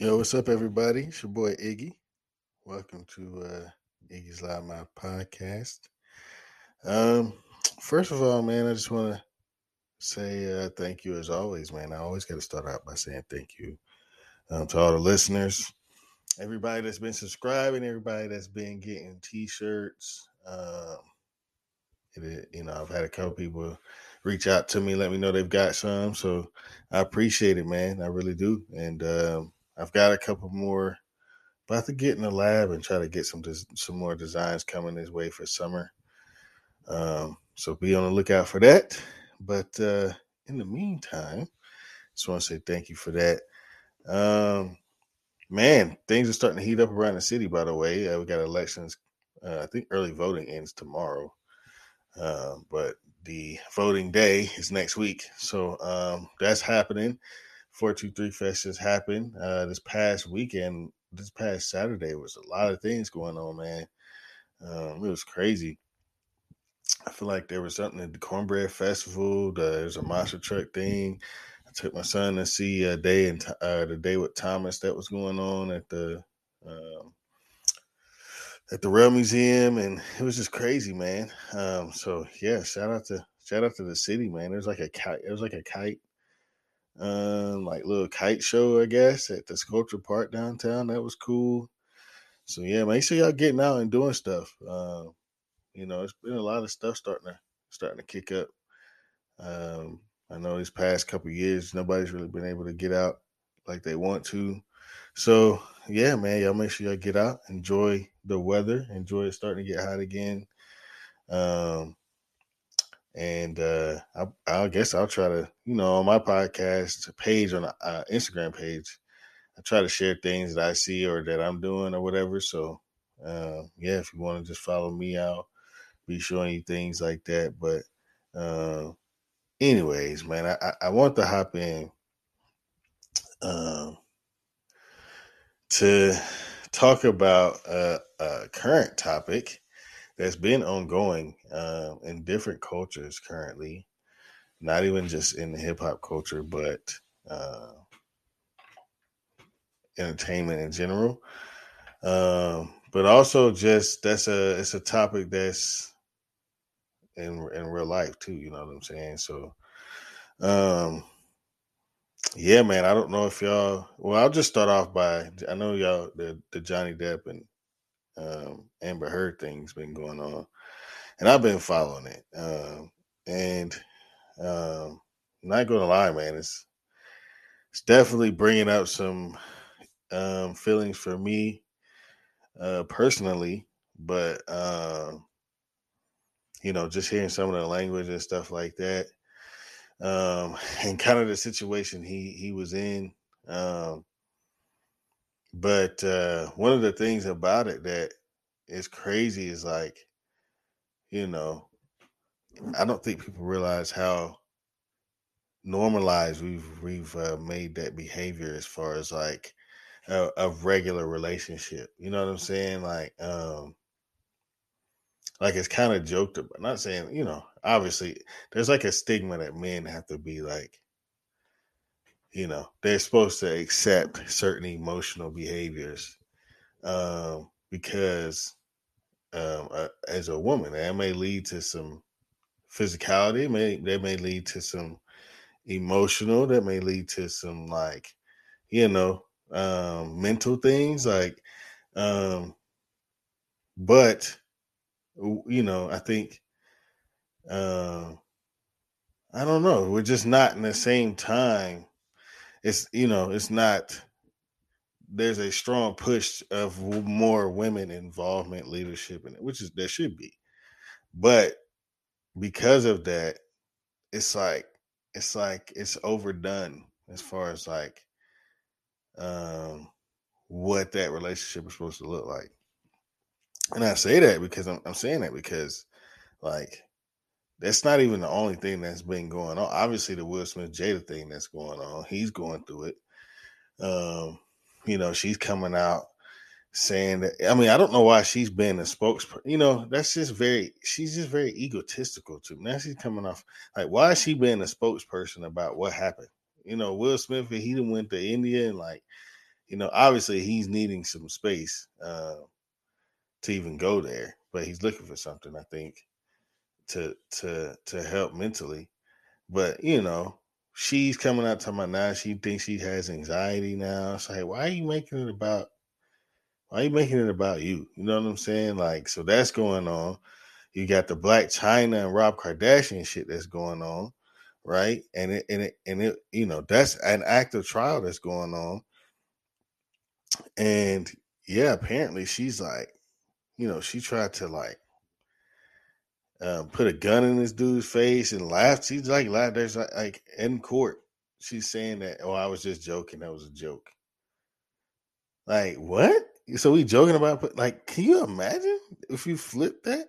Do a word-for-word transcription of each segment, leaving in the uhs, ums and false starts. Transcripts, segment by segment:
Yo, what's up, everybody? It's your boy Iggy. Welcome to uh, Iggy's Live My Podcast. Um, first of all, man, I just want to say uh, thank you as always, man. I always got to start out by saying thank you um, to all the listeners, everybody that's been subscribing, everybody that's been getting T-shirts. Um, it, you know, I've had a couple people reach out to me, let me know they've got some. So I appreciate it, man. I really do. And um, I've got a couple more. About to get in the lab and try to get some des- some more designs coming this way for summer. Um, so be on the lookout for that. But uh, in the meantime, just want to say thank you for that. Um, man, things are starting to heat up around the city, by the way. Uh, we got elections. Uh, I think early voting ends tomorrow. Uh, but the voting day is next week. So um, that's happening. four two three Fest just happened uh, this past weekend. This past Saturday was a lot of things going on, man. Um, it was crazy. I feel like there was something at the Cornbread Festival. The, there's a monster truck thing. I took my son to see a day and uh, the day with Thomas that was going on at the um, at the Royal Museum, and it was just crazy, man. Um, so yeah, shout out to shout out to the city, man. There's like a kite. It was like a kite. Um, like little kite show, I guess, at the Sculpture Park downtown. That was cool. So yeah, make sure y'all getting out and doing stuff. Um, you know, it's been a lot of stuff starting to starting to kick up. Um, I know these past couple of years, nobody's really been able to get out like they want to. So yeah, man, y'all make sure y'all get out, enjoy the weather, enjoy it starting to get hot again. Um. And uh, I, I guess I'll try to, you know, on my podcast page, on the uh, Instagram page, I try to share things that I see or that I'm doing or whatever. So, uh, yeah, if you want to just follow me out, be showing you things like that. But uh, anyways, man, I, I want to hop in um, to talk about a, a current topic that's been ongoing um, in different cultures currently, not even just in the hip hop culture, but uh, entertainment in general. Um, but also just that's a it's a topic that's in in real life too. You know what I'm saying? So, um, yeah, man. I don't know if y'all. Well, I'll just start off by I know y'all the the Johnny Depp and Um, Amber Heard thing's been going on, and I've been following it. Um, and um, I'm not gonna lie, man, it's it's definitely bringing up some um, feelings for me uh, personally. But um, you know, just hearing some of the language and stuff like that, um, and kind of the situation he he was in. Um, But uh, one of the things about it that is crazy is like, you know, I don't think people realize how normalized we've we've uh, made that behavior as far as like a, a regular relationship. You know what I'm saying? Like, um, like it's kind of joked about. Not saying, you know, obviously there's like a stigma that men have to be like, you know, they're supposed to accept certain emotional behaviors um, because um, uh, as a woman, that may lead to some physicality. May, that may lead to some emotional. That may lead to some, like, you know, um, mental things. Like, um, but, you know, I think, uh, I don't know. We're just not in the same time. It's, you know, it's not, there's a strong push of more women involvement, leadership, in it, which is, there should be. But because of that, it's like, it's like, it's overdone as far as like um, what that relationship is supposed to look like. And I say that because I'm, I'm saying that because like, that's not even the only thing that's been going on. Obviously, the Will Smith Jada thing that's going on, he's going through it. Um, you know, she's coming out saying that. I mean, I don't know why she's been a spokesperson. You know, that's just very. She's just very egotistical to me. Now she's coming off like, why is she being a spokesperson about what happened? You know, Will Smith, he done went to India and like you know, obviously he's needing some space uh, to even go there, but he's looking for something, I think, to to to help mentally. But, you know, she's coming out talking about now she thinks she has anxiety now. It's like, why are you making it about, why are you making it about you? You know what I'm saying? Like, so that's going on. You got the Blac Chyna and Rob Kardashian shit that's going on, right? And it, and it, and it, you know, that's an active trial that's going on. And yeah, apparently she's like, you know, she tried to like uh, put a gun in this dude's face and laughed. She's like, laughed. There's like, like in court, she's saying that, oh, I was just joking. That was a joke. Like, what? So we joking about, like, can you imagine if you flip that?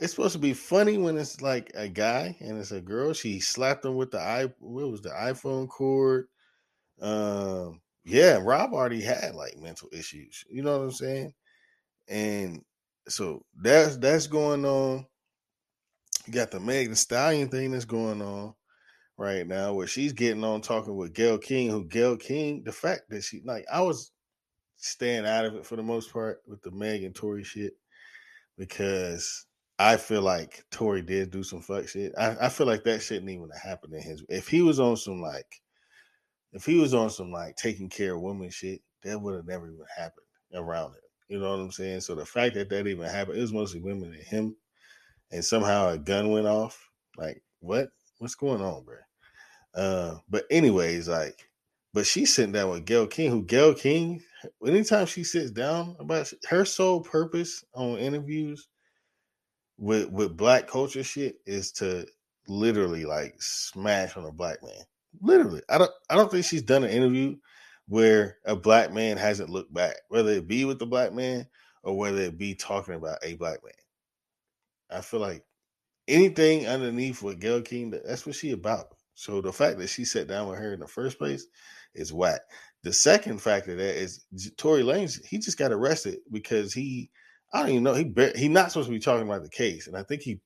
It's supposed to be funny when it's like a guy and it's a girl. She slapped him with the i. What was the iPhone cord? Um, yeah, Rob already had like mental issues. You know what I'm saying? And so that's that's going on. You got the Meg Thee Stallion thing that's going on right now, where she's getting on talking with Gayle King. Who Gayle King? The fact that she like I was staying out of it for the most part with the Meg and Tory shit because I feel like Tory did do some fuck shit. I, I feel like that shouldn't even happen in his. If he was on some like, if he was on some like taking care of women shit, that would have never even happened around it. You know what I'm saying? So the fact that that even happened, it was mostly women and him, and somehow a gun went off. Like what? What's going on, bro? Uh, but anyways, like, but she's sitting down with Gayle King. Who Gayle King? Anytime she sits down about her sole purpose on interviews with with black culture shit is to literally like smash on a black man. Literally. I don't I don't think she's done an interview where a black man hasn't looked back, whether it be with the black man or whether it be talking about a black man. I feel like anything underneath what Gayle King, that's what she about. So the fact that she sat down with her in the first place is whack. The second factor that is Tory Lanez, he just got arrested because he I don't even know. He bar- he not supposed to be talking about the case, and I think he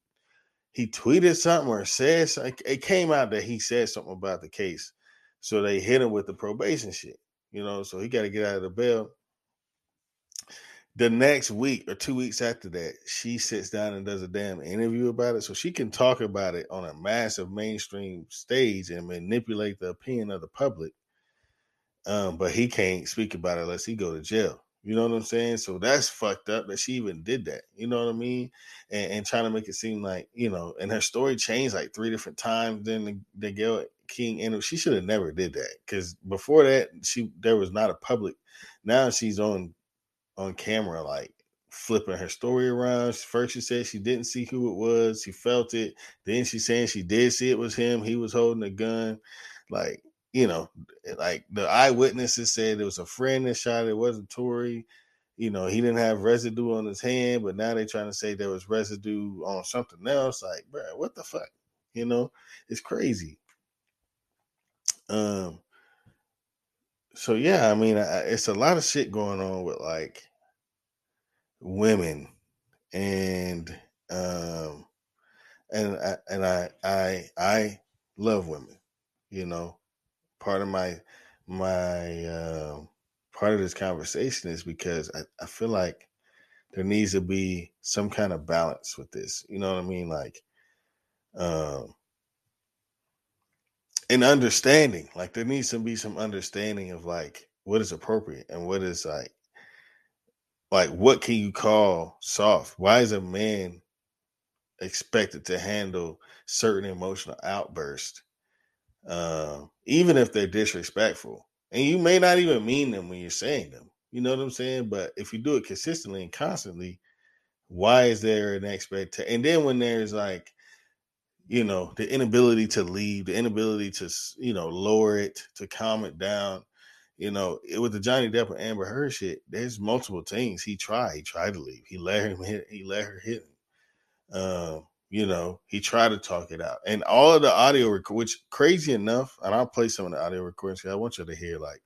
he tweeted something or said something. It came out that he said something about the case, so they hit him with the probation shit. You know, so he got to get out of the bail. The next week or two weeks after that, she sits down and does a damn interview about it, so she can talk about it on a massive mainstream stage and manipulate the opinion of the public. Um, but he can't speak about it unless he go to jail. You know what I'm saying? So that's fucked up that she even did that. You know what I mean? And, and trying to make it seem like, you know, and her story changed like three different times. Then the, the Gayle King, and she should have never did that because before that, she there was not a public. Now she's on on camera, like flipping her story around. First, she said she didn't see who it was. She felt it. Then she's saying she did see it was him. He was holding a gun, like. You know, like the eyewitnesses said it was a friend that shot it. It wasn't Tory. You know, he didn't have residue on his hand, but now they're trying to say there was residue on something else. Like, bro, what the fuck? You know, it's crazy. Um. So, yeah, I mean, I, it's a lot of shit going on with, like, women. And, um, and I, and I, I, I love women, you know. Part of my my uh, part of this conversation is because I, I feel like there needs to be some kind of balance with this. You know what I mean? Like, um, and understanding. Like, there needs to be some understanding of like what is appropriate and what is like, like what can you call soft? Why is a man expected to handle certain emotional outbursts? Uh, even if they're disrespectful, and you may not even mean them when you're saying them, you know what I'm saying? But if you do it consistently and constantly, why is there an expectation? And then when there's like, you know, the inability to leave, the inability to, you know, lower it, to calm it down, you know, it, with the Johnny Depp and Amber Heard shit, there's multiple things. He tried, he tried to leave. He let him hit, he let her hit him. Um, You know, he tried to talk it out. And all of the audio, rec- which crazy enough, and I'll play some of the audio recordings because I want you to hear, like,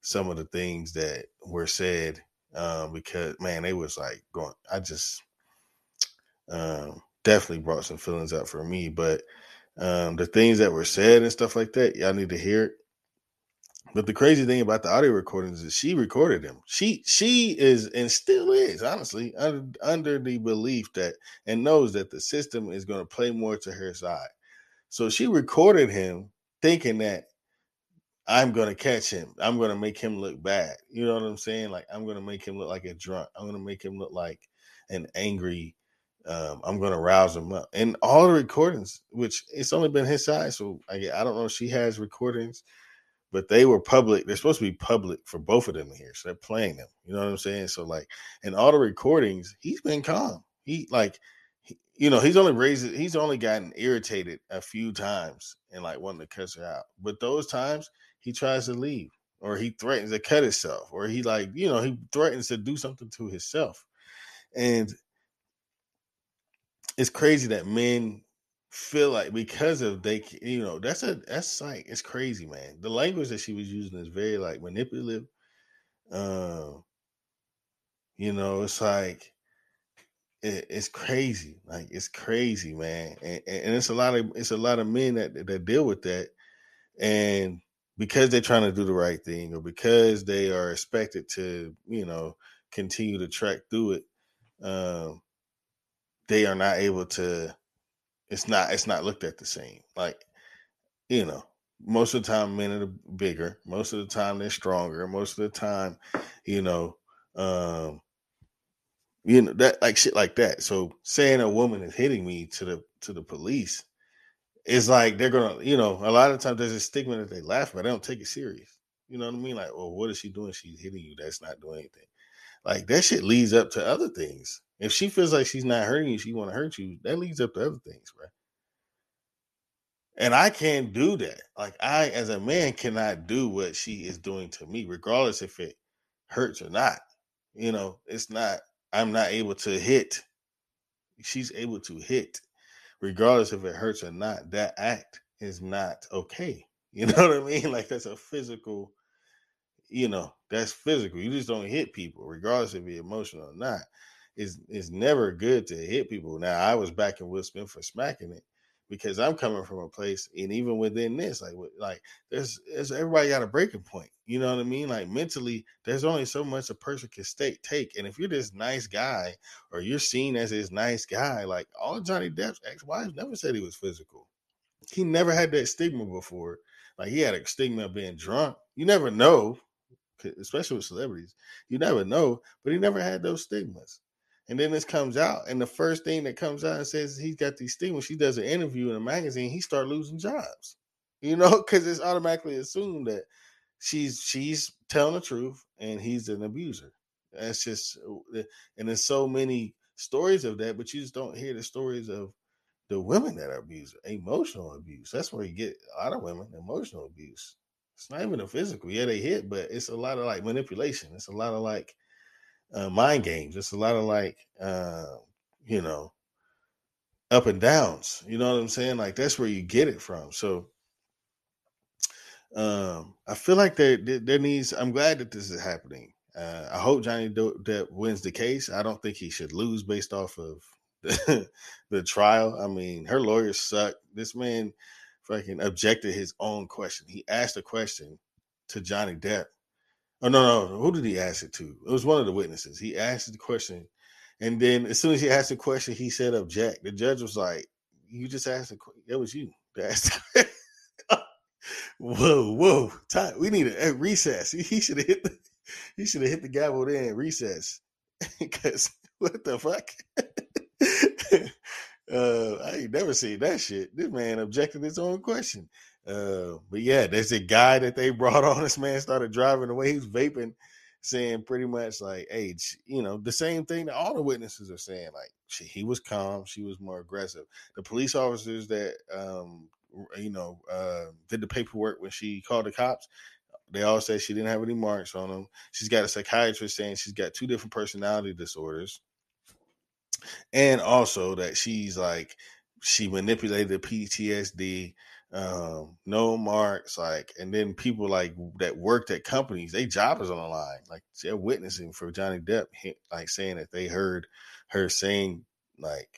some of the things that were said um, because, man, they was, like, going, I just um, definitely brought some feelings out for me. But um, the things that were said and stuff like that, y'all need to hear it. But the crazy thing about the audio recordings is she recorded him. She she is and still is, honestly, under, under the belief that and knows that the system is going to play more to her side. So she recorded him thinking that I'm going to catch him. I'm going to make him look bad. You know what I'm saying? Like, I'm going to make him look like a drunk. I'm going to make him look like an angry. Um, I'm going to rouse him up. And all the recordings, which it's only been his side. So I, I don't know if she has recordings. But they were public. They're supposed to be public for both of them here. So they're playing them. You know what I'm saying? So, like, in all the recordings, he's been calm. He, like, he, you know, he's only raised it. He's only gotten irritated a few times and, like, wanting to cuss her out. But those times, he tries to leave or he threatens to cut himself or he, like, you know, he threatens to do something to himself. And it's crazy that men feel like because of they, you know, that's a that's like it's crazy, man. The language that she was using is very like manipulative. Um, you know, it's like it, it's crazy, like it's crazy, man. And, and it's a lot of it's a lot of men that that deal with that, and because they're trying to do the right thing, or because they are expected to, you know, continue to track through it, um, they are not able to. It's not it's not looked at the same. Like, you know, most of the time men are bigger. Most of the time they're stronger. Most of the time, you know, um, you know, that like shit like that. So saying a woman is hitting me to the to the police is like they're gonna, you know, a lot of times there's a stigma that they laugh about. They don't take it serious. You know what I mean? Like, well, what is she doing? She's hitting you. That's not doing anything. Like, that shit leads up to other things. If she feels like she's not hurting you, she want to hurt you, that leads up to other things, right? And I can't do that. Like, I, as a man, cannot do what she is doing to me, regardless if it hurts or not. You know, it's not, I'm not able to hit. She's able to hit, regardless if it hurts or not. That act is not okay. You know what I mean? Like, that's a physical, you know, that's physical. You just don't hit people, regardless if it's emotional or not. It's, it's never good to hit people. Now, I was backing Will Smith for smacking it because I'm coming from a place, and even within this, like, like there's, there's everybody got a breaking point. You know what I mean? Like, mentally, there's only so much a person can stay, take. And if you're this nice guy or you're seen as this nice guy, like, all Johnny Depp's ex-wives never said he was physical. He never had that stigma before. Like, he had a stigma of being drunk. You never know, especially with celebrities. You never know, but he never had those stigmas. And then this comes out, and the first thing that comes out and says he's got these things. When she does an interview in a magazine, he start losing jobs, you know, because it's automatically assumed that she's she's telling the truth and he's an abuser. That's just, and there's so many stories of that, but you just don't hear the stories of the women that are abused, emotional abuse. That's where you get a lot of women, emotional abuse. It's not even a physical. Yeah, they hit, but it's a lot of like manipulation. It's a lot of like. Uh, mind games. It's a lot of like, uh, you know, up and downs. You know what I'm saying? Like, that's where you get it from. So um, I feel like there, there needs, I'm glad that this is happening. Uh, I hope Johnny Depp wins the case. I don't think he should lose based off of the, the trial. I mean, her lawyers suck. This man fucking objected his own question. He asked a question to Johnny Depp. Oh, no, no. Who did he ask it to? It was one of the witnesses. He asked the question. And then as soon as he asked the question, he said, object. The judge was like, you just asked the question. That was you. whoa, whoa. Time. We need a, a recess. He should have hit the, he should have hit the gavel there in recess. Because what the fuck? uh, I ain't never seen that shit. This man objected his own question. Uh, but yeah, there's a guy that they brought on. This man started driving away. He was vaping, saying pretty much like, hey, you know, the same thing that all the witnesses are saying. Like, she, he was calm. She was more aggressive. The police officers that, um, you know, uh, did the paperwork when she called the cops, they all said she didn't have any marks on them. She's got a psychiatrist saying she's got two different personality disorders. And also that she's like, she manipulated P T S D. Um, no marks, like, and then people like that worked at companies, they job is on the line. Like, they're witnessing for Johnny Depp, like saying that they heard her saying like,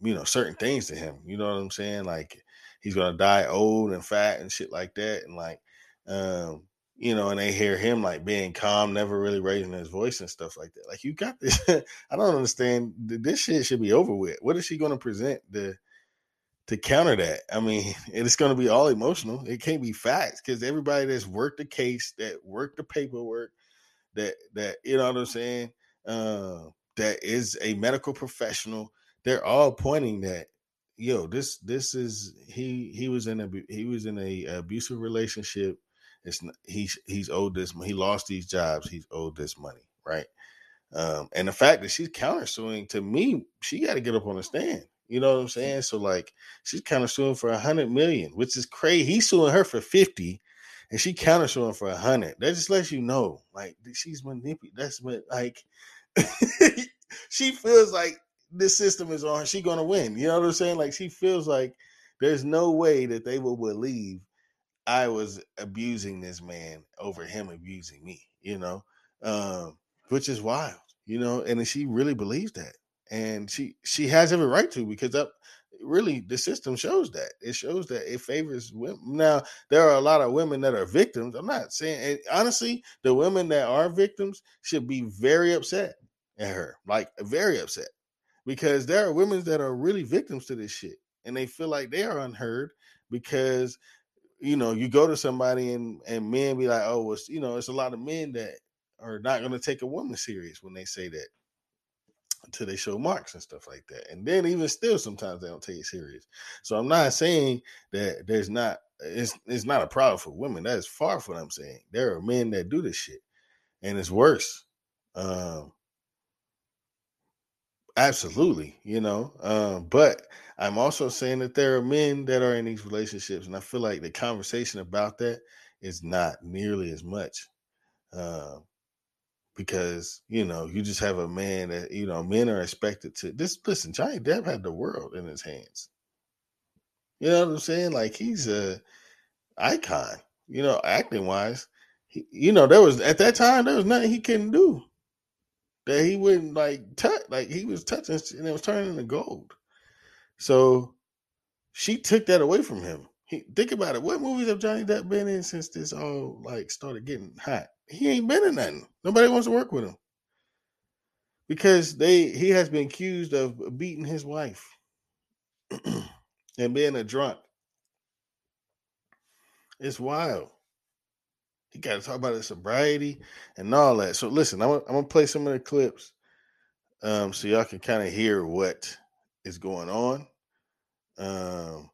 you know, certain things to him. You know what I'm saying? Like, he's gonna die old and fat and shit like that. And like, um, you know, and they hear him like being calm, never really raising his voice and stuff like that. Like, you got this. I don't understand. This shit should be over with. What is she going to present to to counter that? I mean, it's going to be all emotional. It can't be facts, because everybody that's worked the case, that worked the paperwork, that that you know what I'm saying, uh, that is a medical professional. They're all pointing that, yo, this this is he he was in a he was in a abusive relationship. It's not, he's he's owed this. He lost these jobs. He's owed this money, right? Um, and the fact that she's countersuing, to me, she got to get up on the stand. You know what I'm saying? So like, she's countersuing for a hundred million, which is crazy. He's suing her for fifty, and she countersuing for a hundred. That just lets you know, like, she's manipulating. That's what, like, she feels like this system is on her. She's gonna win. You know what I'm saying? Like, she feels like there's no way that they will believe I was abusing this man over him abusing me, you know, um, which is wild, you know, and she really believes that. And she, she has every right to, because that, really, the system shows that. It shows that it favors women. Now, there are a lot of women that are victims. I'm not saying, honestly, the women that are victims should be very upset at her, like very upset, because there are women that are really victims to this shit, and they feel like they are unheard because, you know, you go to somebody and, and men be like, oh, well, you know, it's a lot of men that are not going to take a woman serious when they say that, until they show marks and stuff like that. And then even still, sometimes they don't take it serious. So I'm not saying that there's not, it's, it's not a problem for women. That is far from what I'm saying. There are men that do this shit, and it's worse. Um, Absolutely, you know, um, but I'm also saying that there are men that are in these relationships, and I feel like the conversation about that is not nearly as much, uh, because, you know, you just have a man that, you know, men are expected to this. Listen, Johnny Depp had the world in his hands. You know what I'm saying? Like, he's a icon, you know, acting wise. He, you know, there was, at that time, there was nothing he couldn't do that he wouldn't, like, touch. Like, he was touching and it was turning to gold. So she took that away from him. He, think about it. What movies have Johnny Depp been in since this all, like, started getting hot? He ain't been in nothing. Nobody wants to work with him, because they he has been accused of beating his wife and being a drunk. It's wild. You got to talk about his sobriety and all that. So listen, I'm, I'm going to play some of the clips um, so y'all can kind of hear what is going on. Um,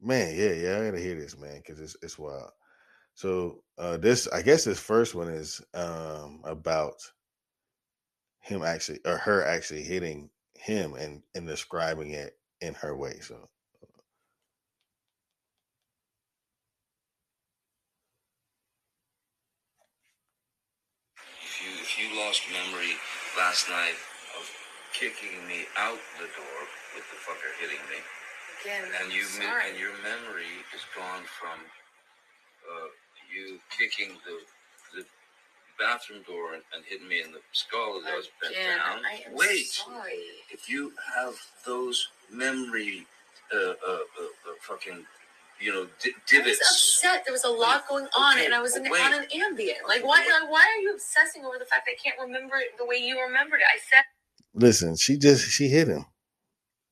man, yeah, yeah, I got to hear this, man, because it's it's wild. So uh, this, I guess this first one is um, about him actually, or her actually hitting him and, and describing it in her way, so. You lost memory last night of kicking me out the door with the fucker hitting me. Again, and you sorry. And your memory is gone from uh, you kicking the the bathroom door and, and hitting me in the skull as I was bent Again, down. I am Wait, sorry. If you have those memory uh, uh, uh, uh, fucking. You know, d- divots. I was upset. There was a lot going on, okay, and I was in, on an ambient. Like, why Why are you obsessing over the fact that I can't remember it the way you remembered it? I said... Listen, she just, she hit him.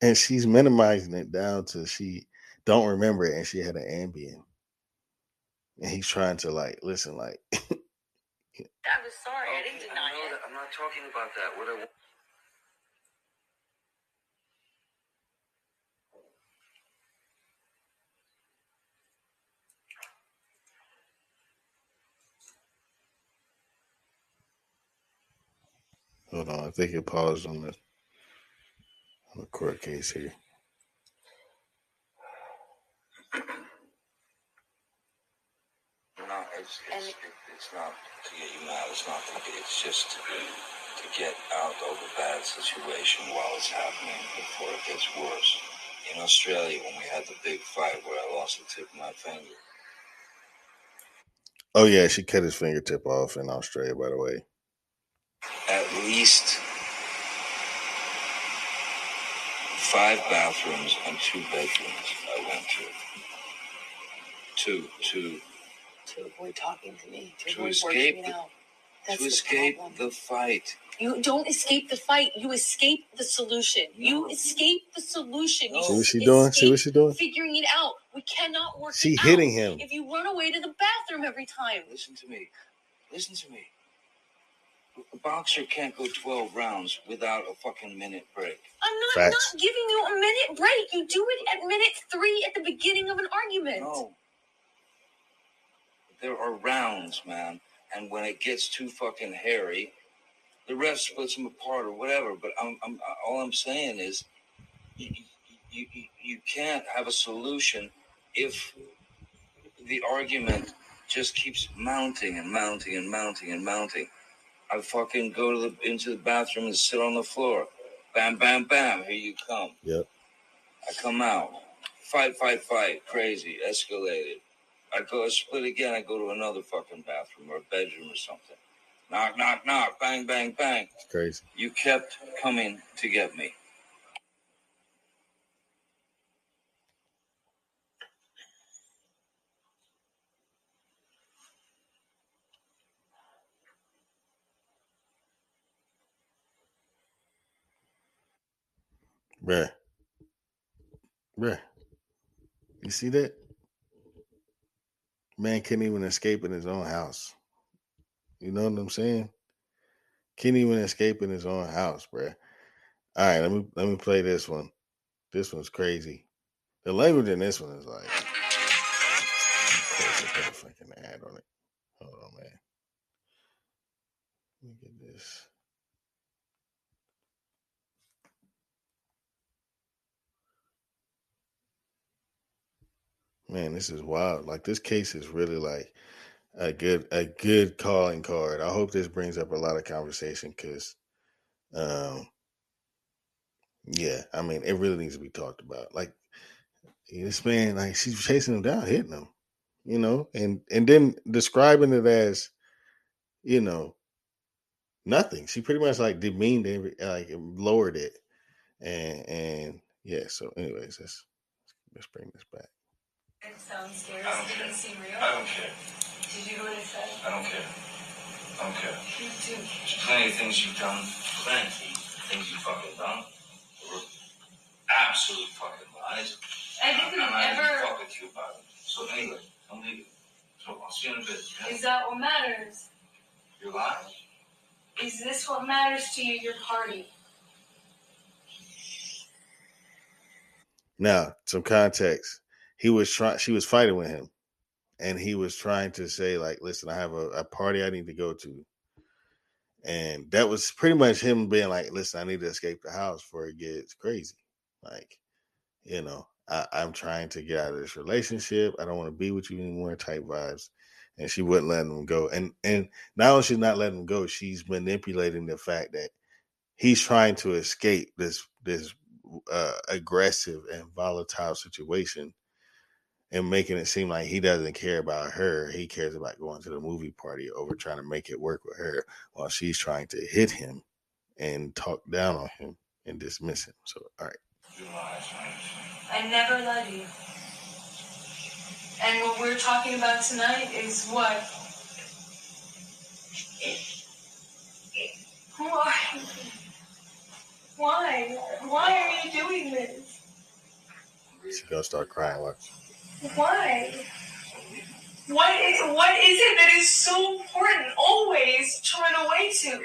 And she's minimizing it down to she don't remember it, and she had an ambient. And he's trying to, like, listen, like... I was sorry. Okay, I didn't deny I it. That. I'm not talking about that. What I... Hold on, I think it paused on the, on the court case here. No, it's, it's, it's not to get you mad. It's not to get, it's just to, to get out of a bad situation while it's happening before it gets worse. In Australia, when we had the big fight where I lost the tip of my finger. Oh, yeah, she cut his fingertip off in Australia, by the way. At least five bathrooms and two bedrooms I went to. Two, two, to avoid talking to me, to, to avoid escape me the, out. That's to the escape problem. The fight. You don't escape the fight. You escape the solution. No. You escape the solution. No. You see what she doing? See what she doing? Figuring it out. We cannot work she it out. She hitting him. If you run away to the bathroom every time. Listen to me. Listen to me. A boxer can't go twelve rounds without a fucking minute break. I'm not, Facts. not giving you a minute break. You do it at minute three at the beginning of an argument. No. There are rounds, man. And when it gets too fucking hairy, the ref splits them apart or whatever. But I'm, I'm, all I'm saying is you, you, you can't have a solution if the argument just keeps mounting and mounting and mounting and mounting. I fucking go to the, into the bathroom and sit on the floor. Bam, bam, bam. Here you come. Yep. I come out. Fight, fight, fight. Crazy. Escalated. I go, I split again. I go to another fucking bathroom or a bedroom or something. Knock, knock, knock. Bang, bang, bang. It's crazy. You kept coming to get me. Bruh. Bruh. You see that? Man couldn't even escape in his own house. You know what I'm saying? Couldn't even escape in his own house, bruh. All right, let me let me play this one. This one's crazy. The language in this one is like put a fucking ad on it. Hold on, man. Let me get this. Man, this is wild. Like, this case is really like a good a good calling card. I hope this brings up a lot of conversation because, um, yeah, I mean, it really needs to be talked about. Like, this man, like, she's chasing him down, hitting him, you know, and, and then describing it as, you know, nothing. She pretty much, like, demeaned it, like, lowered it. And, and yeah, so anyways, let's, let's bring this back. It sounds scary. It didn't seem real. I don't care. Did you do what it said? I don't care. I don't care. You do. There's plenty of things you've done. Plenty of things you've fucking done. Absolute fucking lies. I didn't and I ever fuck with you about it. So anyway, don't leave it. So I'll see you in a bit. Yeah? Is that what matters? Your lies? Is this what matters to you? Your party? Now, some context. He was trying, she was fighting with him and he was trying to say like, listen, I have a, a party I need to go to. And that was pretty much him being like, listen, I need to escape the house before it gets crazy. Like, you know, I, I'm trying to get out of this relationship. I don't want to be with you anymore type vibes. And she wouldn't let him go. And, and not only she's not letting him go, she's manipulating the fact that he's trying to escape this, this uh, aggressive and volatile situation. And making it seem like he doesn't care about her. He cares about going to the movie party over trying to make it work with her while she's trying to hit him and talk down on him and dismiss him. So, all right. You lied. I never love you. And what we're talking about tonight is what? Why? Why? Why are you doing this? She's going to start crying. Like, why? What is, what is it that is so important always to run away to?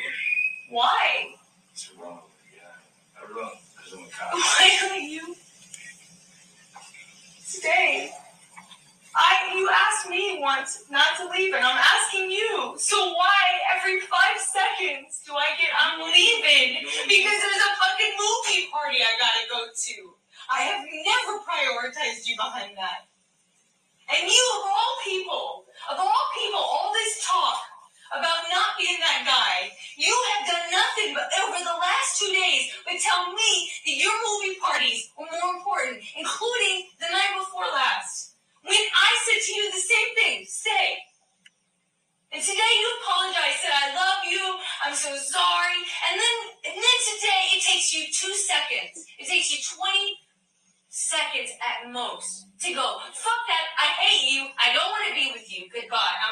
Why? It's wrong. Yeah. I run because I'm a cop. Why don't you stay? I, you asked me once not to leave, and I'm asking you. So why every five seconds do I get, I'm leaving? Because there's a fucking movie party I gotta go to. I have never prioritized you behind that. And you, of all people, of all people, all this talk about not being that guy, you have done nothing but over the last two days but tell me that your movie parties were more important, including the night before last. When I said to you the same thing, say. And today you apologize, said I love you, I'm so sorry. And then, and then today it takes you two seconds. It takes you twenty seconds at most to go, fuck that, I hate you, I don't want to be with you, goodbye, I'm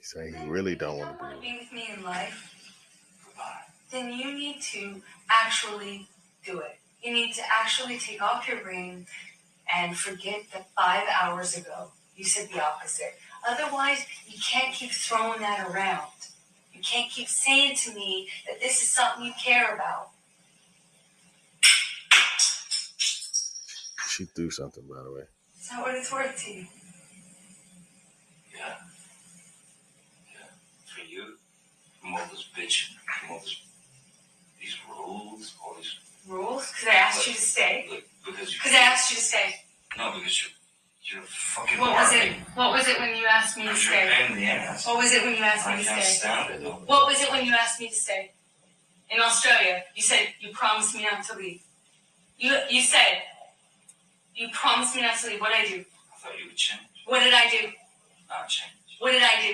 He said he really don't want to be with me in life. Then you need to actually do it. You need to actually take off your ring and forget that five hours ago you said the opposite. Otherwise, you can't keep throwing that around. You can't keep saying to me that this is something you care about. She threw something, by the way. It's not what it's worth to you. Yeah. Yeah. For you, mother's bitch, mother's these rules, all these rules? Because I asked you to stay. Because I asked you to stay. No, because you're you're fucking. What was it? What was it when you asked me to stay? What was it when you asked me to stay? What was it when you asked me to stay? In Australia, you said you promised me not to leave. You you said you promised me not to leave. What did I do? I thought you would change. What did I do? Not change. What did I do?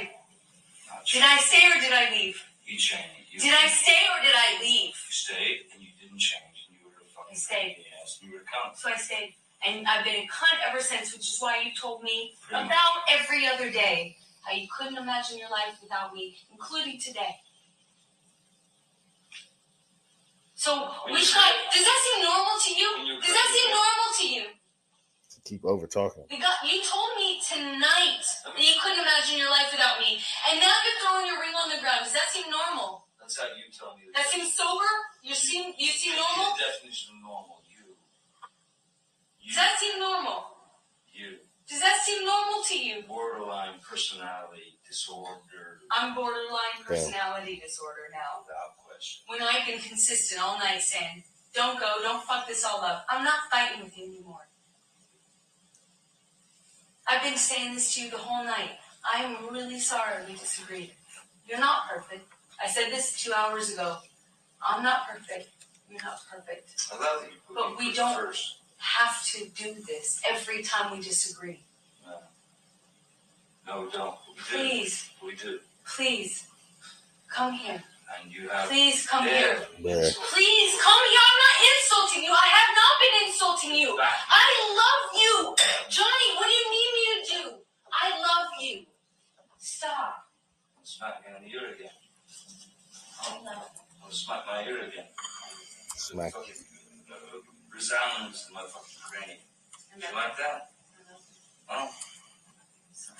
Not change. Did I stay or did I leave? You changed. You did I stay or did I leave? You stayed and you didn't change, and you were a fucking. I stayed. Yes, you were a cunt. So I stayed. And I've been a cunt ever since, which is why you told me Pretty about much. every other day how you couldn't imagine your life without me, including today. So we got, does that seem normal to you? Does that seem normal to you? To keep over talking. We got, you told me tonight that you couldn't imagine your life without me, and now you're throwing your ring on the ground. Does that seem normal? That's how you tell me. That, that seems sober? You seem you seem normal? The definition of normal. You. Does that seem normal? You. Does that seem normal to you? Borderline personality disorder. I'm borderline personality yeah. disorder now. Without question. When I've been consistent all night saying, don't go, don't fuck this all up. I'm not fighting with you anymore. I've been saying this to you the whole night. I'm really sorry we disagreed. You're not perfect. I said this two hours ago. I'm not perfect. You're not perfect. I love you. But you we don't... First. have to do this every time we disagree. No, no we don't. We Please. Do. We do. Please, come here. And you have Please come here. Yeah. Please come here. I'm not insulting you. I have not been insulting you. I love you. Johnny, what do you need me to do? I love you. Stop. I'm smacking on the ear again. I'm going to smack my ear again. Smack. Resounds in my fucking cranium. You like that? Oh. Sorry.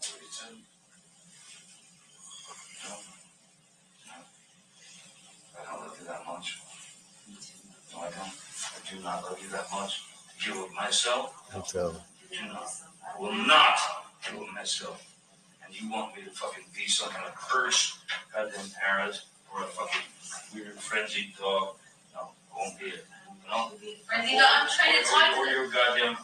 forty-two No. No. I don't love you that much. No, I don't. I do not love you that much. You love myself? No. You do not. I will not do it myself. And you want me to fucking be some kind of cursed goddamn parent? Or a fucking weird frenzied dog. No, won't be it. No? Frenzied dog? I'm trying to talk to you. Or your goddamn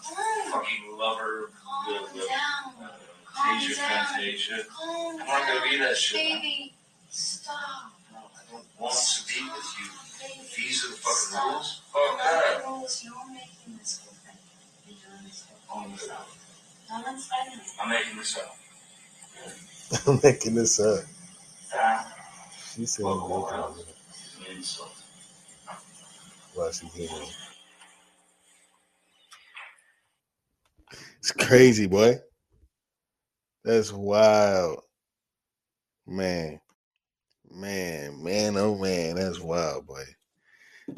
fucking lover. Calm with, with, down. Uh, Calm Asia, down. Fantasia. Calm I'm not going to be that shit. Baby, stop. No, I don't want stop. to be with you. Baby, These are the fucking stop. rules. Fuck that. You're making this whole thing. You're doing this whole thing. I'm, I'm, I'm making this up. I'm making this up. Uh, She said, well, it's crazy, boy. That's wild. Man. Man, man, oh man, that's wild, boy.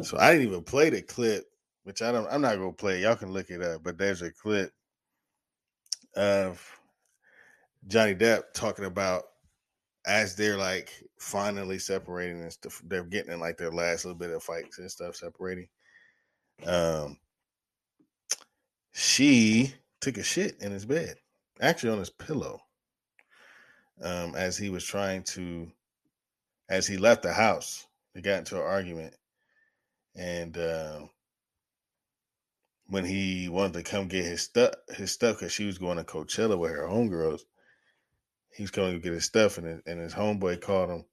So I didn't even play the clip, which I don't I'm not gonna play. Y'all can look it up, but there's a clip of Johnny Depp talking about as they're like finally separating and stuff, they're getting in like their last little bit of fights and stuff, separating. Um, she took a shit in his bed, actually on his pillow. Um, as he was trying to, as he left the house, they got into an argument, and uh, when he wanted to come get his stuff, his stuff, because she was going to Coachella with her homegirls. He's going to get his stuff, and his, and his homeboy called him.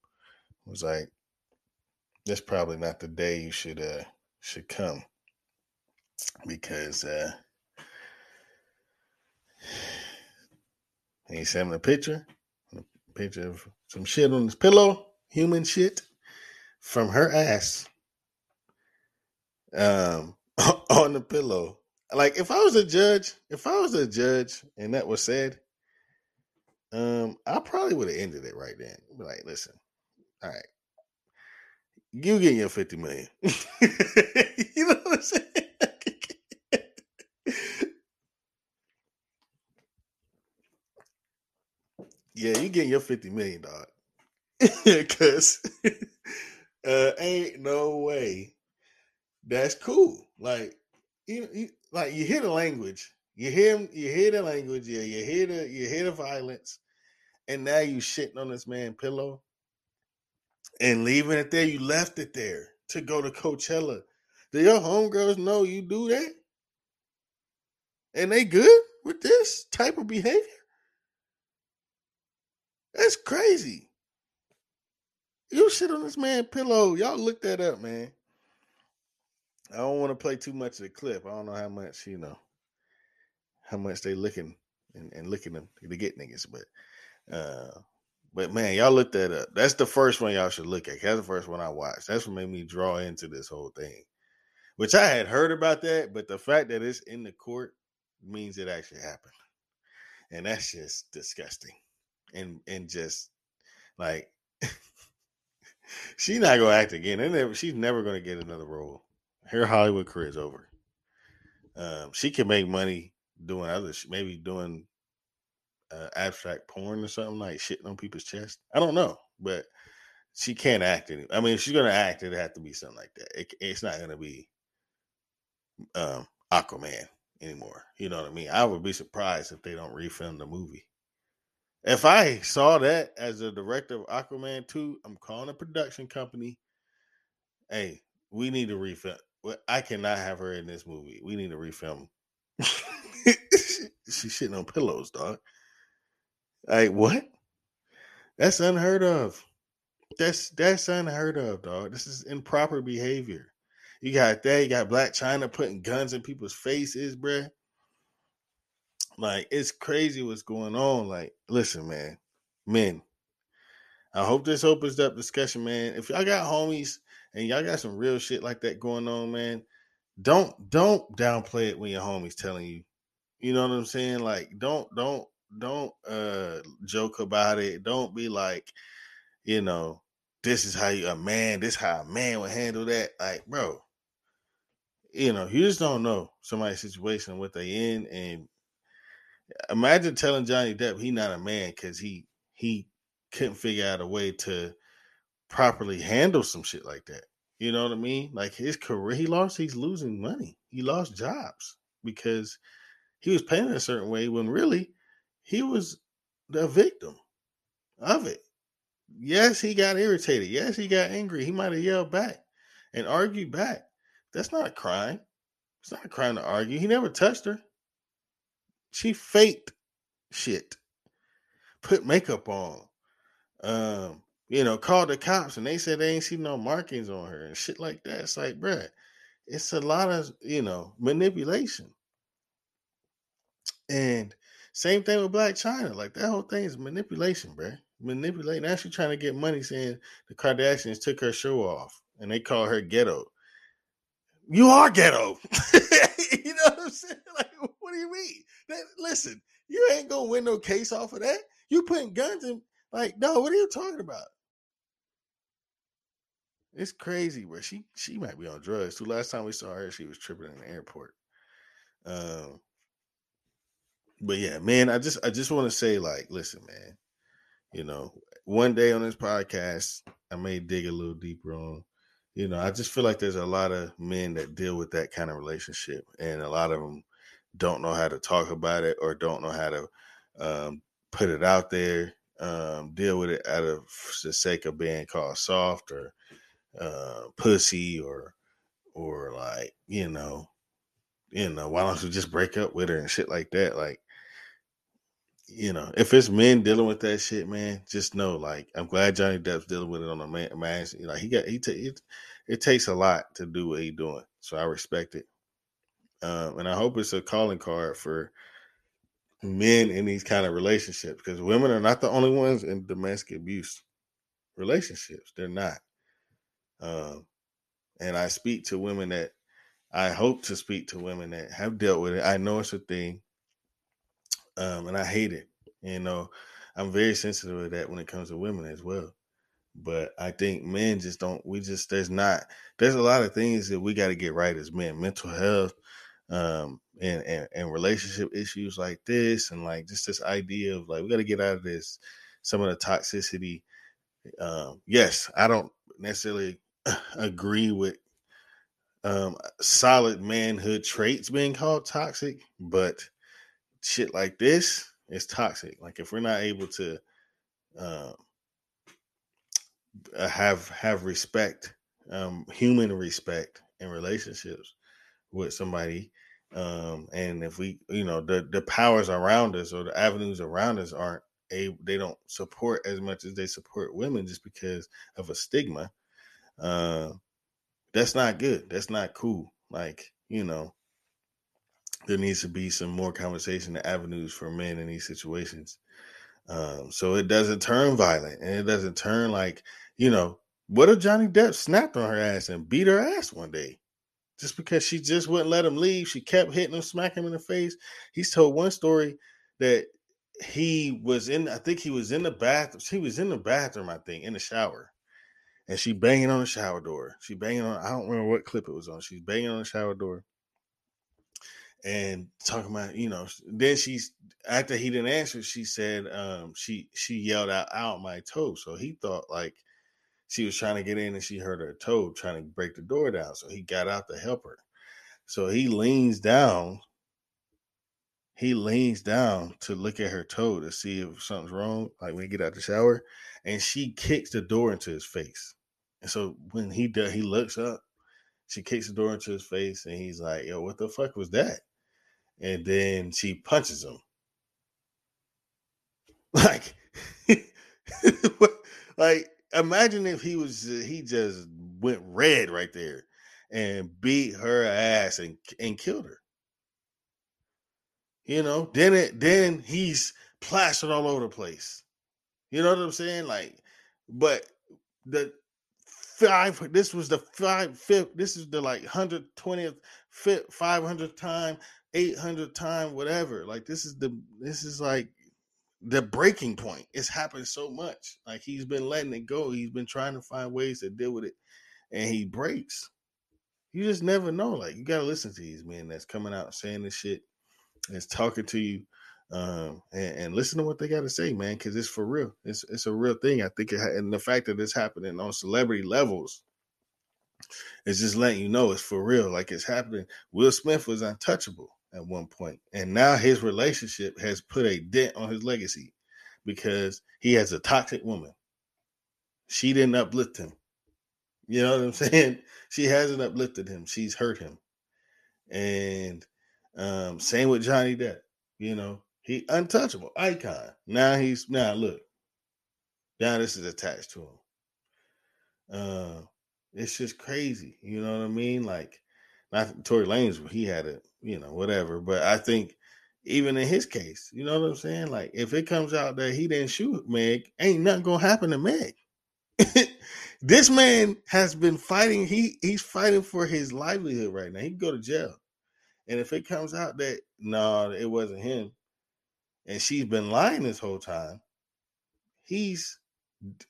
Was like, "That's probably not the day you should uh, should come because." Uh, and he sent him a picture, a picture of some shit on his pillow, human shit from her ass, um, on the pillow, like if I was a judge, if I was a judge and that was said, um, I probably would have ended it right then. Be like, listen, all right, you get your fifty million. You know what I'm saying? Yeah, you getting your fifty million, dog. Because uh, ain't no way that's cool. Like you, you, like you hear the language, you hear, you hear the language, yeah, you hear the, you hear the violence, and now you shitting on this man's pillow and leaving it there. You left it there to go to Coachella. Do your homegirls know you do that? And they good with this type of behavior? That's crazy. You shit on this man's pillow. Y'all look that up, man. I don't want to play too much of the clip. I don't know how much, you know, how much they looking and, and looking to get niggas. But, uh, but man, y'all look that up. That's the first one y'all should look at. That's the first one I watched. That's what made me draw into this whole thing, which I had heard about that. But the fact that it's in the court means it actually happened. And that's just disgusting. And and just like she's not gonna act again, and never, she's never gonna get another role. Her Hollywood career is over. Um, she can make money doing other, maybe doing uh, abstract porn or something, like shitting on people's chest. I don't know, but she can't act anymore. I mean, if she's gonna act, it have to be something like that. It, it's not gonna be um, Aquaman anymore. You know what I mean? I would be surprised if they don't refilm the movie. If I saw that as a director of Aquaman two, I'm calling a production company. Hey, we need to refilm. I cannot have her in this movie. We need to refilm. She's she shitting on pillows, dog. Like, what? That's unheard of. That's that's unheard of, dog. This is improper behavior. You got that. You got Blac Chyna putting guns in people's faces, bruh. Like, it's crazy what's going on. Like, listen, man, men, I hope this opens up discussion, man. If y'all got homies and y'all got some real shit like that going on, man, don't, don't downplay it when your homie's telling you, you know what I'm saying? Like, don't, don't, don't uh, joke about it. Don't be like, you know, this is how you, a man, this is how a man would handle that. Like, bro, you know, you just don't know somebody's situation, what they in, and imagine telling Johnny Depp he not a man because he he couldn't figure out a way to properly handle some shit like that. You know what I mean? Like his career, he lost, he's losing money. He lost jobs because he was painted a certain way when really he was the victim of it. Yes, he got irritated. Yes, he got angry. He might have yelled back and argued back. That's not a crime. It's not a crime to argue. He never touched her. She faked shit, put makeup on, um, you know, called the cops and they said they ain't seen no markings on her and shit like that. It's like, bruh, it's a lot of, you know, manipulation. And same thing with Blac Chyna. Like that whole thing is manipulation, bruh. Manipulating. Now she's trying to get money saying the Kardashians took her show off and they call her ghetto. You are ghetto. You know what I'm saying? Like, what do you mean? That, listen, you ain't gonna win no case off of that. You putting guns in, like, no, what are you talking about? It's crazy, bro. She she might be on drugs too. Last time we saw her, she was tripping in the airport. Um, but yeah, man, I just I just want to say, like, listen, man, you know, one day on this podcast, I may dig a little deeper on. You know, I just feel like there's a lot of men that deal with that kind of relationship, and a lot of them don't know how to talk about it or don't know how to um, put it out there, um, deal with it out of the sake of being called soft or uh, pussy or or like, you know, you know, why don't you just break up with her and shit like that? Like, you know, if it's men dealing with that shit, man, just know, like, I'm glad Johnny Depp's dealing with it on a man. man like, he got, he t- it, it takes a lot to do what he's doing. So I respect it. Um, and I hope it's a calling card for men in these kind of relationships, because women are not the only ones in domestic abuse relationships. They're not. Um, and I speak to women that I hope to speak to women that have dealt with it. I know it's a thing, um, and I hate it. You know, I'm very sensitive to that when it comes to women as well. But I think men just don't, we just, there's not, there's a lot of things that we got to get right as men. Mental health, um, and, and, and relationship issues like this, and like just this idea of like, we got to get out of this, some of the toxicity. Um, yes, I don't necessarily agree with um, solid manhood traits being called toxic, but shit like this is toxic. Like if we're not able to, um, have have respect, um, human respect in relationships with somebody, um, and if we, you know, the the powers around us or the avenues around us aren't able, they don't support as much as they support women just because of a stigma. Uh, that's not good. That's not cool. Like, you know, there needs to be some more conversation and avenues for men in these situations. Um, so it doesn't turn violent, and it doesn't turn like, you know, what if Johnny Depp snapped on her ass and beat her ass one day just because she just wouldn't let him leave? She kept hitting him, smacking him in the face. He's told one story that he was in, I think he was in the bathroom. He was in the bathroom, I think, in the shower, and she banging on the shower door. She banging on, I don't remember what clip it was on. She's banging on the shower door and talking about, you know, then she's, after he didn't answer, she said, um, she, she yelled out, out my toe. So he thought like she was trying to get in and she hurt her toe trying to break the door down. So he got out to help her. So he leans down. He leans down to look at her toe to see if something's wrong. Like when he get out the shower, and she kicks the door into his face. And so when he does, he looks up, she kicks the door into his face, and he's like, yo, what the fuck was that? And then she punches him. Like, like imagine if he was, he just went red right there and beat her ass and, and killed her. You know, then it, then he's plastered all over the place. You know what I'm saying? Like, but the five, this was the five, fifth, this is the like one hundred twentieth, fifth, five hundredth time, eight hundredth time, whatever. Like, this is the, this is like, the breaking point. It's happened so much. Like, he's been letting it go. He's been trying to find ways to deal with it, and he breaks. You just never know. Like, you got to listen to these men that's coming out saying this shit, that's talking to you, um, and, and listen to what they got to say, man, because it's for real. It's it's a real thing. I think, it, and the fact that it's happening on celebrity levels, it's just letting you know it's for real. Like, it's happening. Will Smith was untouchable at one point, and now his relationship has put a dent on his legacy because he has a toxic woman. She didn't uplift him. You know what I'm saying? She hasn't uplifted him. She's hurt him. And um, same with Johnny Depp. You know, he untouchable icon. Now he's now look. Now this is attached to him. Uh, it's just crazy. You know what I mean? Like, not Tory Lanez, he had it, you know, whatever. But I think even in his case, you know what I'm saying? Like, if it comes out that he didn't shoot Meg, ain't nothing going to happen to Meg. This man has been fighting. He He's fighting for his livelihood right now. He can go to jail. And if it comes out that, no, nah, it wasn't him, and she's been lying this whole time, he's...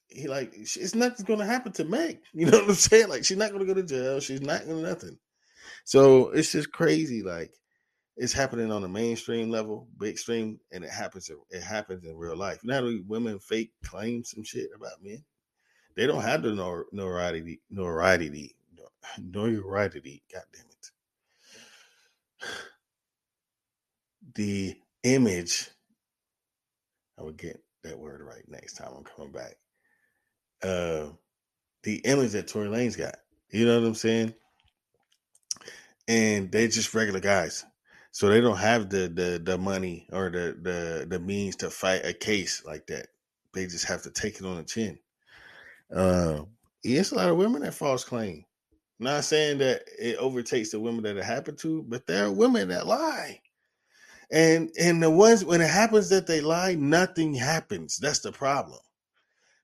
he like, it's nothing's going to happen to Meg. You know what I'm saying? Like, she's not going to go to jail. She's not going to nothing. So it's just crazy. Like, it's happening on a mainstream level, big stream, and it happens. It happens in real life. Not only women fake claim some shit about men. They don't have the nor- notoriety, notoriety, notoriety. God damn it. The image. I would get that word right next time I'm coming back. Uh, the image that Tory Lanez got. You know what I'm saying? And they're just regular guys. So they don't have the the the money or the, the the means to fight a case like that. They just have to take it on the chin. Uh, it's a lot of women that false claim. I'm not saying that it overtakes the women that it happened to, but there are women that lie. And and the ones, when it happens that they lie, nothing happens. That's the problem.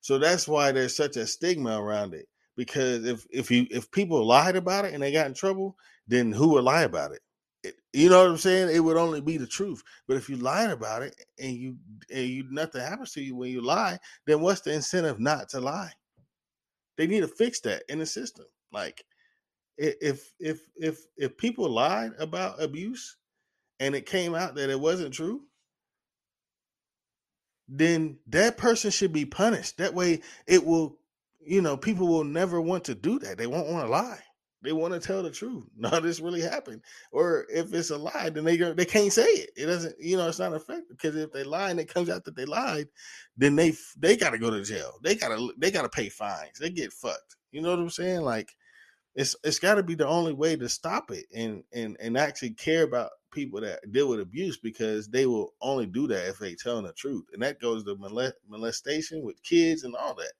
So that's why there's such a stigma around it. Because if if you if people lied about it and they got in trouble, then who would lie about it? it? You know what I'm saying? It would only be the truth. But if you lied about it and you and you nothing happens to you when you lie, then what's the incentive not to lie? They need to fix that in the system. Like, if if if if people lied about abuse and it came out that it wasn't true, then that person should be punished. That way it will, you know, people will never want to do that. They won't want to lie. They want to tell the truth. No, this really happened. Or if it's a lie, then they they can't say it. It doesn't, you know, it's not effective, because if they lie and it comes out that they lied, then they they got to go to jail. They got to they got to pay fines. They get fucked. You know what I'm saying? Like, it's it's got to be the only way to stop it, and and and actually care about people that deal with abuse, because they will only do that if they telling the truth. And that goes to molest, molestation with kids and all that.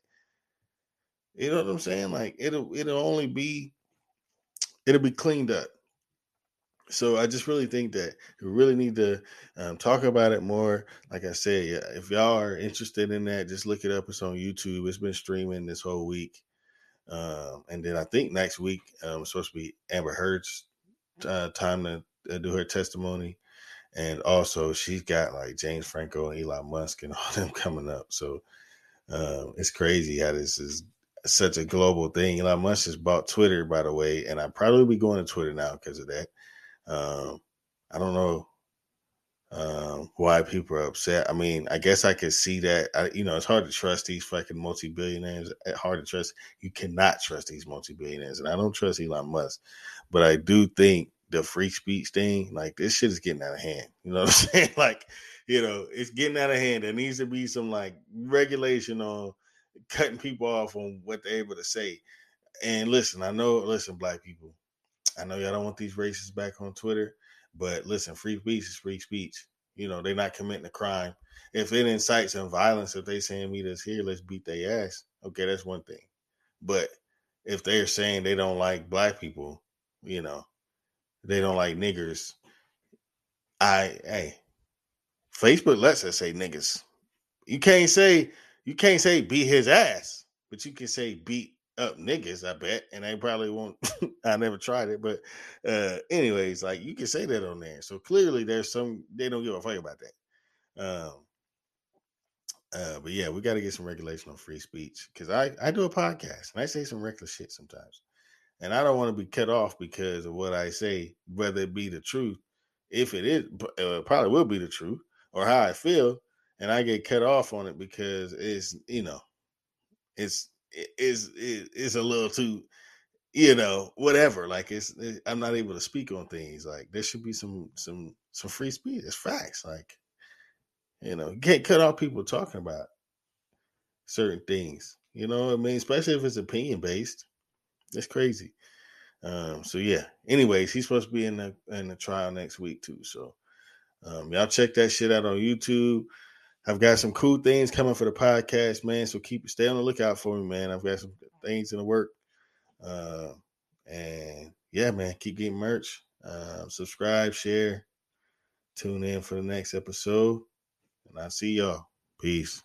You know what I'm saying? Like, it'll it'll only be it'll be cleaned up. So I just really think that we really need to um, talk about it more. Like I said, if y'all are interested in that, just look it up. It's on YouTube. It's been streaming this whole week. Um, and then I think next week um, it's supposed to be Amber Heard's uh, time to uh, do her testimony. And also she's got like James Franco and Elon Musk and all them coming up. So um, it's crazy how this is such a global thing. Elon Musk just bought Twitter, by the way, and I probably be going to Twitter now because of that. Um, I don't know um, why people are upset. I mean, I guess I could see that. I, you know, it's hard to trust these fucking multi-billionaires. It's hard to trust. You cannot trust these multi-billionaires, and I don't trust Elon Musk. But I do think the free speech thing, like, this shit is getting out of hand. You know what I'm saying? Like, you know, it's getting out of hand. There needs to be some like regulation on cutting people off on what they're able to say. And listen, I know, listen, black people, I know y'all don't want these racists back on Twitter, but listen, free speech is free speech. You know, they're not committing a crime. If it incites some violence, if they saying meet us here, let's beat their ass. Okay, that's one thing. But if they're saying they don't like black people, you know, they don't like niggers. I, hey, Facebook lets us say niggas. You can't say, You can't say beat his ass, but you can say beat up niggas, I bet. And they probably won't. I never tried it. But uh, anyways, like, you can say that on there. So clearly there's some, they don't give a fuck about that. Um, uh, but yeah, we got to get some regulation on free speech. Because I, I do a podcast and I say some reckless shit sometimes. And I don't want to be cut off because of what I say, whether it be the truth. If it is, it probably will be the truth, or how I feel. And I get cut off on it because it's, you know, it's, it's, it's a little too, you know, whatever. Like, it's, it, I'm not able to speak on things. Like, there should be some, some, some free speech. It's facts. Like, you know, you can't cut off people talking about certain things. You know what I mean? Especially if it's opinion based. It's crazy. Um, so yeah. Anyways, he's supposed to be in the, in the trial next week too. So um, y'all check that shit out on YouTube. I've got some cool things coming for the podcast, man. So keep stay on the lookout for me, man. I've got some things in the work. Uh, and yeah, man, keep getting merch. Uh, subscribe, share, tune in for the next episode. And I'll see y'all. Peace.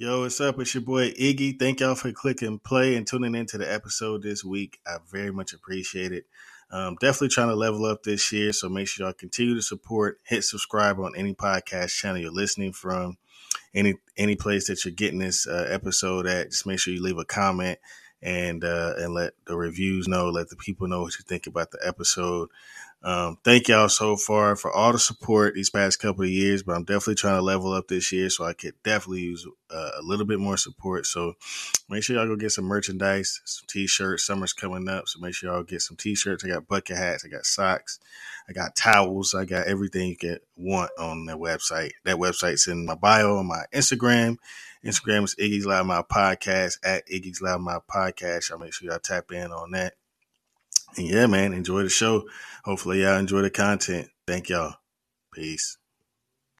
Yo, what's up? It's your boy Iggy. Thank y'all for clicking play and tuning into the episode this week. I very much appreciate it. Um, definitely trying to level up this year, so make sure y'all continue to support. Hit subscribe on any podcast channel you're listening from, any any place that you're getting this uh, episode at. Just make sure you leave a comment and uh, and let the reviews know, let the people know what you think about the episode. Um, thank y'all so far for all the support these past couple of years, but I'm definitely trying to level up this year, so I could definitely use uh, a little bit more support. So make sure y'all go get some merchandise, some t-shirts. Summer's coming up, so make sure y'all get some t-shirts. I got bucket hats, I got socks, I got towels, I got everything you can want on that website. That website's in my bio on my Instagram. Instagram is Iggy's Loud Mouth Podcast, at Iggy's Loud Mouth Podcast. Y'all make sure y'all tap in on that. And yeah, man, enjoy the show. Hopefully y'all enjoy the content. Thank y'all. Peace.